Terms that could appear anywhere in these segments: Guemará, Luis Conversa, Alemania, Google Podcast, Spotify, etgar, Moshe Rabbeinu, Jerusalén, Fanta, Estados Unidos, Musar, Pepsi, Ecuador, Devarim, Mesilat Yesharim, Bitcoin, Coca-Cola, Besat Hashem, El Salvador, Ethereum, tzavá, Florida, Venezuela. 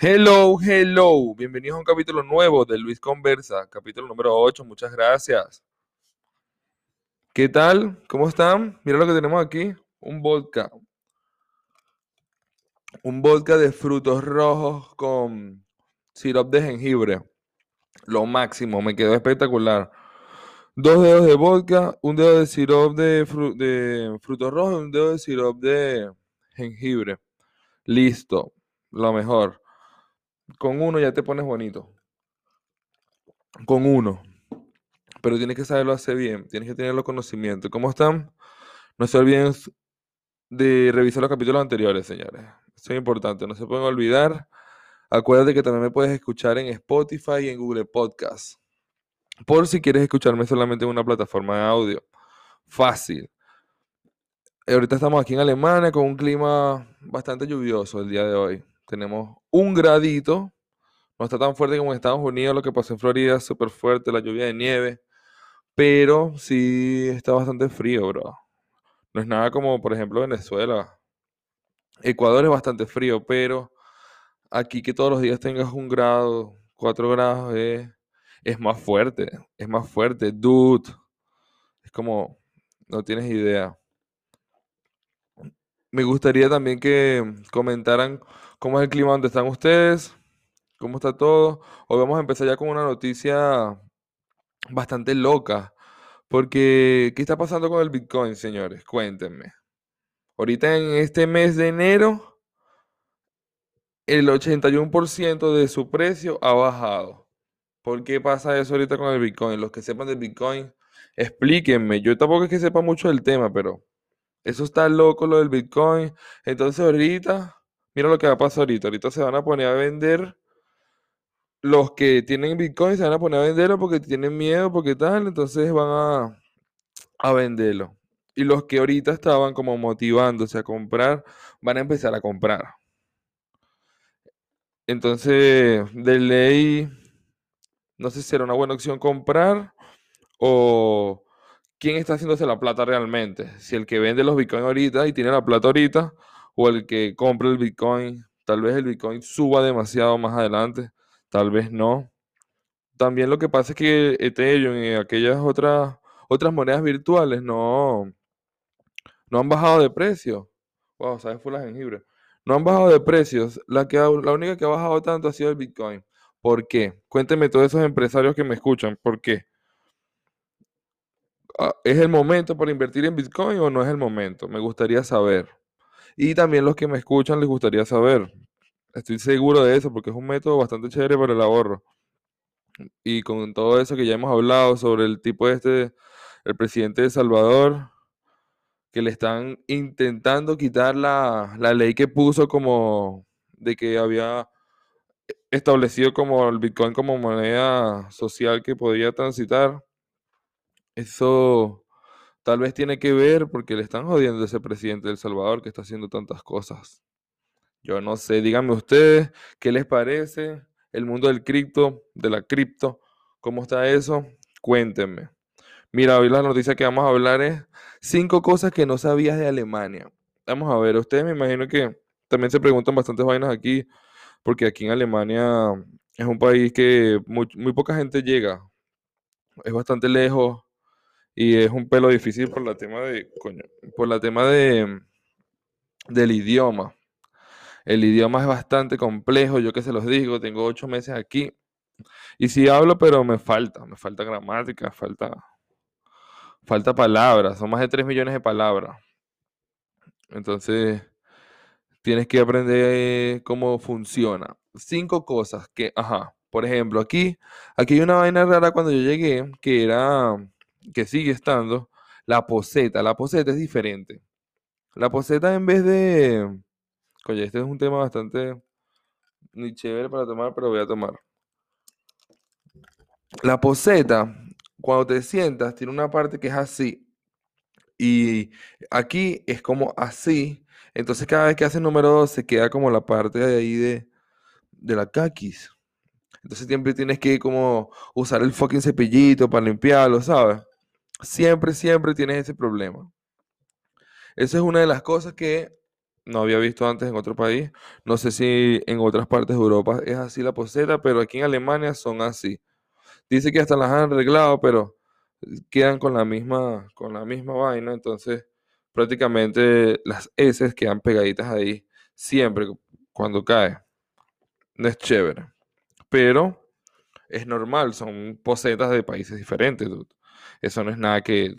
Hello, hello. Bienvenidos a un capítulo nuevo de Luis Conversa, capítulo número 8. Muchas gracias. ¿Qué tal? ¿Cómo están? Mira lo que tenemos aquí. Un vodka. Un vodka de frutos rojos con sirope de jengibre. Lo máximo. Me quedó espectacular. 2 dedos de vodka, 1 dedo de sirope de frutos rojos y 1 dedo de sirope de jengibre. Listo. Lo mejor. Con uno ya te pones bonito. Con uno. Pero tienes que saberlo hacer bien. Tienes que tener los conocimientos. ¿Cómo están? No se olviden de revisar los capítulos anteriores, señores. Eso es importante. No se pueden olvidar. Acuérdate que también me puedes escuchar en Spotify y en Google Podcast. Por si quieres escucharme solamente en una plataforma de audio. Fácil. Ahorita estamos aquí en Alemania con un clima bastante lluvioso el día de hoy. Tenemos 1 gradito, no está tan fuerte como en Estados Unidos, lo que pasó en Florida, súper fuerte, la lluvia de nieve, pero sí está bastante frío, bro. No es nada como, por ejemplo, Venezuela. Ecuador es bastante frío, pero aquí que todos los días tengas 1 grado, 4 grados, es más fuerte, dude. Es como, no tienes idea. Me gustaría también que comentaran cómo es el clima donde están ustedes, cómo está todo. Hoy vamos a empezar ya con una noticia bastante loca, porque ¿qué está pasando con el Bitcoin, señores? Cuéntenme. Ahorita en este mes de enero, el 81% de su precio ha bajado. ¿Por qué pasa eso ahorita con el Bitcoin? Los que sepan del Bitcoin, explíquenme. Yo tampoco es que sepa mucho del tema, pero... eso está loco lo del Bitcoin. Entonces ahorita, mira lo que va a pasar ahorita. Ahorita se van a poner a vender. Los que tienen Bitcoin se van a poner a venderlo porque tienen miedo, porque tal. Entonces van a venderlo. Y los que ahorita estaban como motivándose a comprar, van a empezar a comprar. Entonces, de ley, no sé si era una buena opción comprar o... ¿quién está haciéndose la plata realmente? Si el que vende los Bitcoin ahorita y tiene la plata ahorita, o el que compra el Bitcoin. Tal vez el Bitcoin suba demasiado más adelante, tal vez no. También lo que pasa es que Ethereum y aquellas otras monedas virtuales no han bajado de precio. Wow, sabes, fue la jengibre. No han bajado de precios. La única que ha bajado tanto ha sido el Bitcoin. ¿Por qué? Cuéntenme todos esos empresarios que me escuchan, ¿por qué? ¿Es el momento para invertir en Bitcoin o no es el momento? Me gustaría saber. Y también los que me escuchan les gustaría saber. Estoy seguro de eso porque es un método bastante chévere para el ahorro. Y con todo eso que ya hemos hablado sobre el tipo el presidente de El Salvador, que le están intentando quitar la ley que puso como de que había establecido como el Bitcoin como moneda social que podía transitar. Eso tal vez tiene que ver porque le están jodiendo a ese presidente de El Salvador que está haciendo tantas cosas. Yo no sé, díganme ustedes, ¿qué les parece el mundo del cripto, de la cripto? ¿Cómo está eso? Cuéntenme. Mira, hoy la noticia que vamos a hablar es 5 cosas que no sabías de Alemania. Vamos a ver, ustedes me imagino que también se preguntan bastantes vainas aquí, porque aquí en Alemania es un país que muy, muy poca gente llega. Es bastante lejos. Y es un pelo difícil por la tema del idioma. El idioma es bastante complejo, yo que se los digo, tengo 8 meses aquí. Y sí hablo, pero me falta gramática, falta palabras, son más de 3 millones de palabras. Entonces, tienes que aprender cómo funciona. 5 cosas que, por ejemplo, aquí hay una vaina rara cuando yo llegué, que era... que sigue estando, la poseta. La poseta es diferente. La poseta en vez de... oye, este es un tema bastante... ni chévere para tomar, pero voy a tomar. La poseta, cuando te sientas, tiene una parte que es así. Y aquí es como así. Entonces cada vez que hace el número 2 se queda como la parte de ahí de la caquis. Entonces siempre tienes que como usar el fucking cepillito para limpiarlo, ¿sabes? Siempre tienes ese problema. Esa es una de las cosas que no había visto antes en otro país. No sé si en otras partes de Europa es así la poseta, pero aquí en Alemania son así. Dice que hasta las han arreglado, pero quedan con la misma vaina. Entonces, prácticamente las heces quedan pegaditas ahí siempre cuando cae. No es chévere, pero es normal, son posetas de países diferentes, dude. Eso no es nada que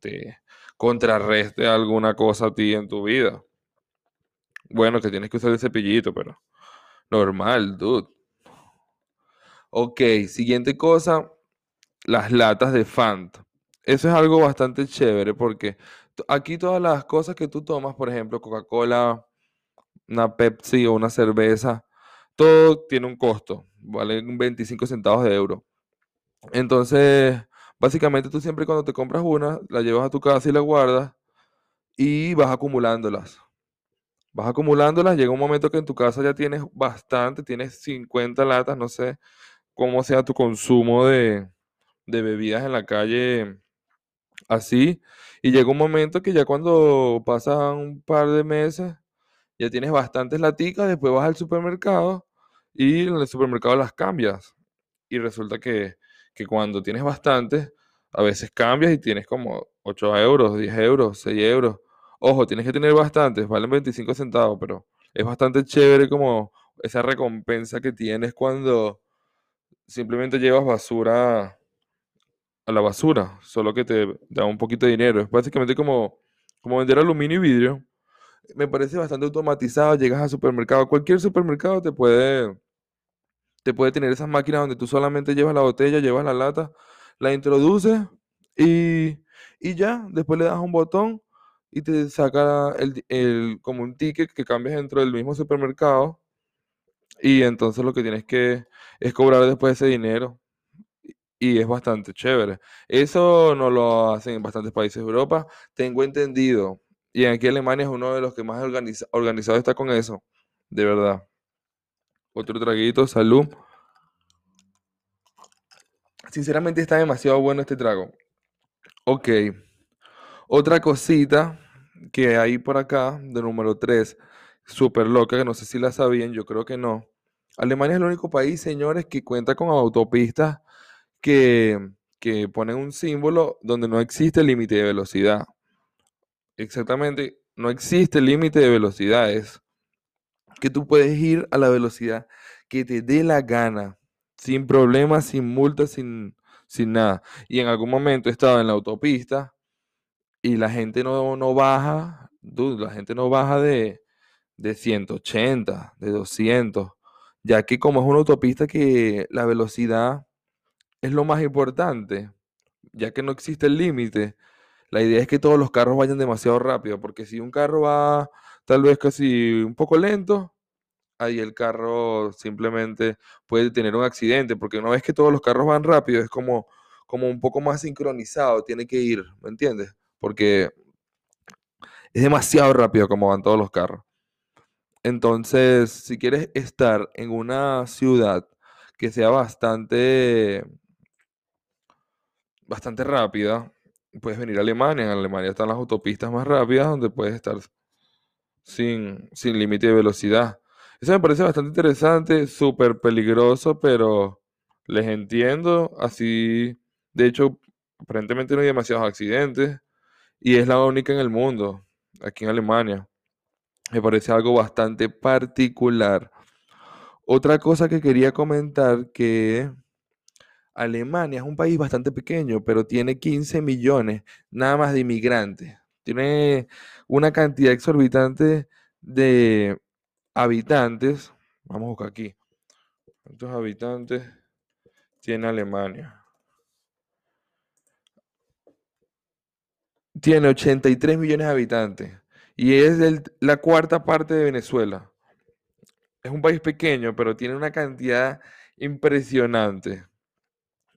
te contrarreste alguna cosa a ti en tu vida. Bueno, que tienes que usar el cepillito, pero normal, dude. Ok, siguiente cosa, las latas de Fanta. Eso es algo bastante chévere porque aquí todas las cosas que tú tomas, por ejemplo, Coca-Cola, una Pepsi o una cerveza, todo tiene un costo, vale 25 centavos de euro. Entonces, básicamente tú siempre cuando te compras una, la llevas a tu casa y la guardas y vas acumulándolas. Llega un momento que en tu casa ya tienes bastante, tienes 50 latas, no sé cómo sea tu consumo de bebidas en la calle así. Y llega un momento que ya cuando pasan un par de meses, ya tienes bastantes laticas, después vas al supermercado y en el supermercado las cambias. Y resulta que cuando tienes bastantes, a veces cambias y tienes como 8 euros, 10 euros, 6 euros. Ojo, tienes que tener bastantes, valen 25 centavos, pero es bastante chévere como esa recompensa que tienes cuando simplemente llevas basura a la basura, solo que te da un poquito de dinero. Es básicamente como vender aluminio y vidrio. Me parece bastante automatizado, llegas al supermercado, cualquier supermercado te puede tener esas máquinas donde tú solamente llevas la botella, llevas la lata, la introduces y ya, después le das un botón y te saca como un ticket que cambias dentro del mismo supermercado y entonces lo que tienes que es cobrar después ese dinero y es bastante chévere. Eso no lo hacen en bastantes países de Europa, tengo entendido. Y aquí Alemania es uno de los que más organizado está con eso. De verdad. Otro traguito, salud. Sinceramente está demasiado bueno este trago. Ok. Otra cosita que hay por acá, de número 3. Súper loca, que no sé si la sabían, yo creo que no. Alemania es el único país, señores, que cuenta con autopistas que ponen un símbolo donde no existe límite de velocidad. Exactamente, no existe límite de velocidades, que tú puedes ir a la velocidad que te dé la gana, sin problemas, sin multas, sin nada. Y en algún momento he estado en la autopista y la gente no baja, dude, la gente no baja de 180, de 200, ya que como es una autopista que la velocidad es lo más importante, ya que no existe el límite. La idea es que todos los carros vayan demasiado rápido, porque si un carro va tal vez casi un poco lento, ahí el carro simplemente puede tener un accidente, porque una vez que todos los carros van rápido, es como un poco más sincronizado, tiene que ir, ¿me entiendes? Porque es demasiado rápido como van todos los carros. Entonces, si quieres estar en una ciudad que sea bastante rápida, puedes venir a Alemania. En Alemania están las autopistas más rápidas donde puedes estar sin límite de velocidad. Eso me parece bastante interesante, súper peligroso, pero les entiendo. Así, de hecho, aparentemente no hay demasiados accidentes y es la única en el mundo, aquí en Alemania. Me parece algo bastante particular. Otra cosa que quería comentar que Alemania es un país bastante pequeño, pero tiene 15 millones nada más de inmigrantes. Tiene una cantidad exorbitante de habitantes. Vamos a buscar aquí. ¿Cuántos habitantes tiene Alemania? Tiene 83 millones de habitantes y es la cuarta parte de Venezuela. Es un país pequeño, pero tiene una cantidad impresionante.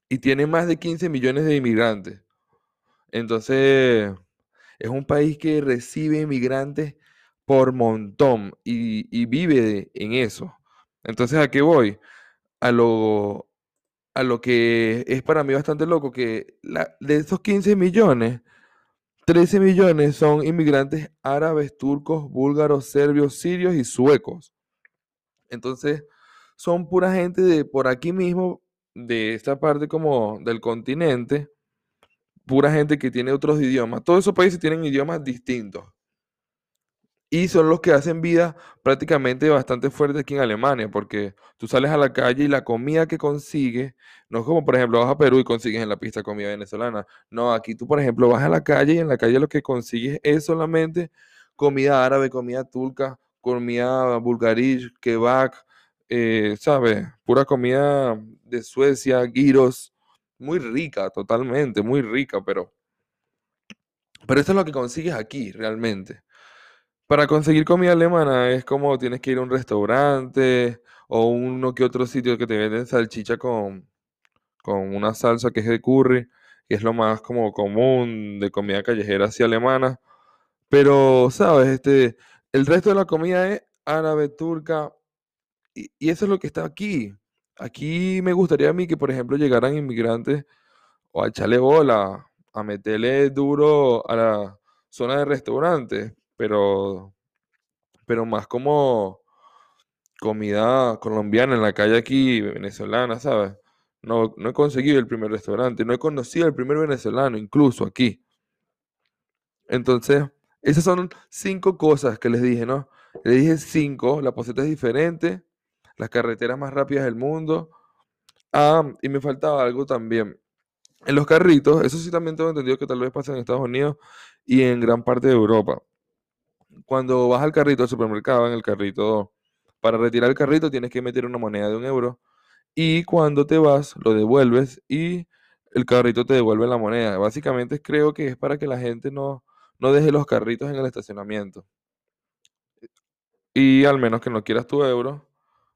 Y tiene más de 15 millones de inmigrantes. Entonces, es un país que recibe inmigrantes por montón y vive en eso. Entonces, ¿a qué voy? A lo que es para mí bastante loco, que de esos 15 millones, 13 millones son inmigrantes árabes, turcos, búlgaros, serbios, sirios y suecos. Entonces, son pura gente de por aquí mismo, de esta parte como del continente, pura gente que tiene otros idiomas. Todos esos países tienen idiomas distintos. Y son los que hacen vida prácticamente bastante fuerte aquí en Alemania, porque tú sales a la calle y la comida que consigues, no es como, por ejemplo, vas a Perú y consigues en la pista comida venezolana. No, aquí tú, por ejemplo, vas a la calle y en la calle lo que consigues es solamente comida árabe, comida turca, comida bulgarí, kebab, ¿sabes? Pura comida de Suecia, gyros, muy rica, totalmente, muy rica, pero eso es lo que consigues aquí realmente. Para conseguir comida alemana es como tienes que ir a un restaurante o uno que otro sitio que te venden salchicha con una salsa que es de curry, que es lo más como común de comida callejera así alemana. Pero, ¿sabes? El resto de la comida es árabe, turca, y eso es lo que está aquí. Aquí me gustaría a mí que, por ejemplo, llegaran inmigrantes o a echarle bola, a meterle duro a la zona de restaurantes. Pero más como comida colombiana en la calle aquí, venezolana, ¿sabes? No he conseguido el primer restaurante, no he conocido el primer venezolano, incluso aquí. Entonces, esas son 5 cosas que les dije, ¿no? Les dije 5, la poseta es diferente, las carreteras más rápidas del mundo. Ah, y me faltaba algo también. En los carritos, eso sí también tengo entendido que tal vez pasa en Estados Unidos y en gran parte de Europa. Cuando vas al carrito del supermercado, en el carrito, para retirar el carrito tienes que meter una moneda de €1. Y cuando te vas, lo devuelves y el carrito te devuelve la moneda. Básicamente creo que es para que la gente no deje los carritos en el estacionamiento. Y al menos que no quieras tu €,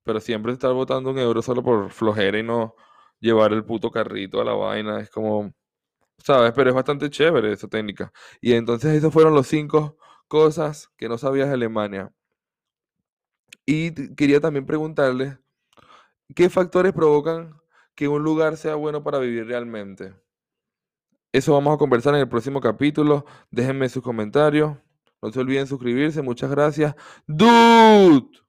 pero siempre estar botando €1 solo por flojera y no llevar el puto carrito a la vaina. Es como, ¿sabes? Pero es bastante chévere esa técnica. Y entonces esos fueron los 5... cosas que no sabías de Alemania. Y quería también preguntarles, ¿qué factores provocan que un lugar sea bueno para vivir realmente? Eso vamos a conversar en el próximo capítulo. Déjenme sus comentarios. No se olviden suscribirse. Muchas gracias. ¡Dude!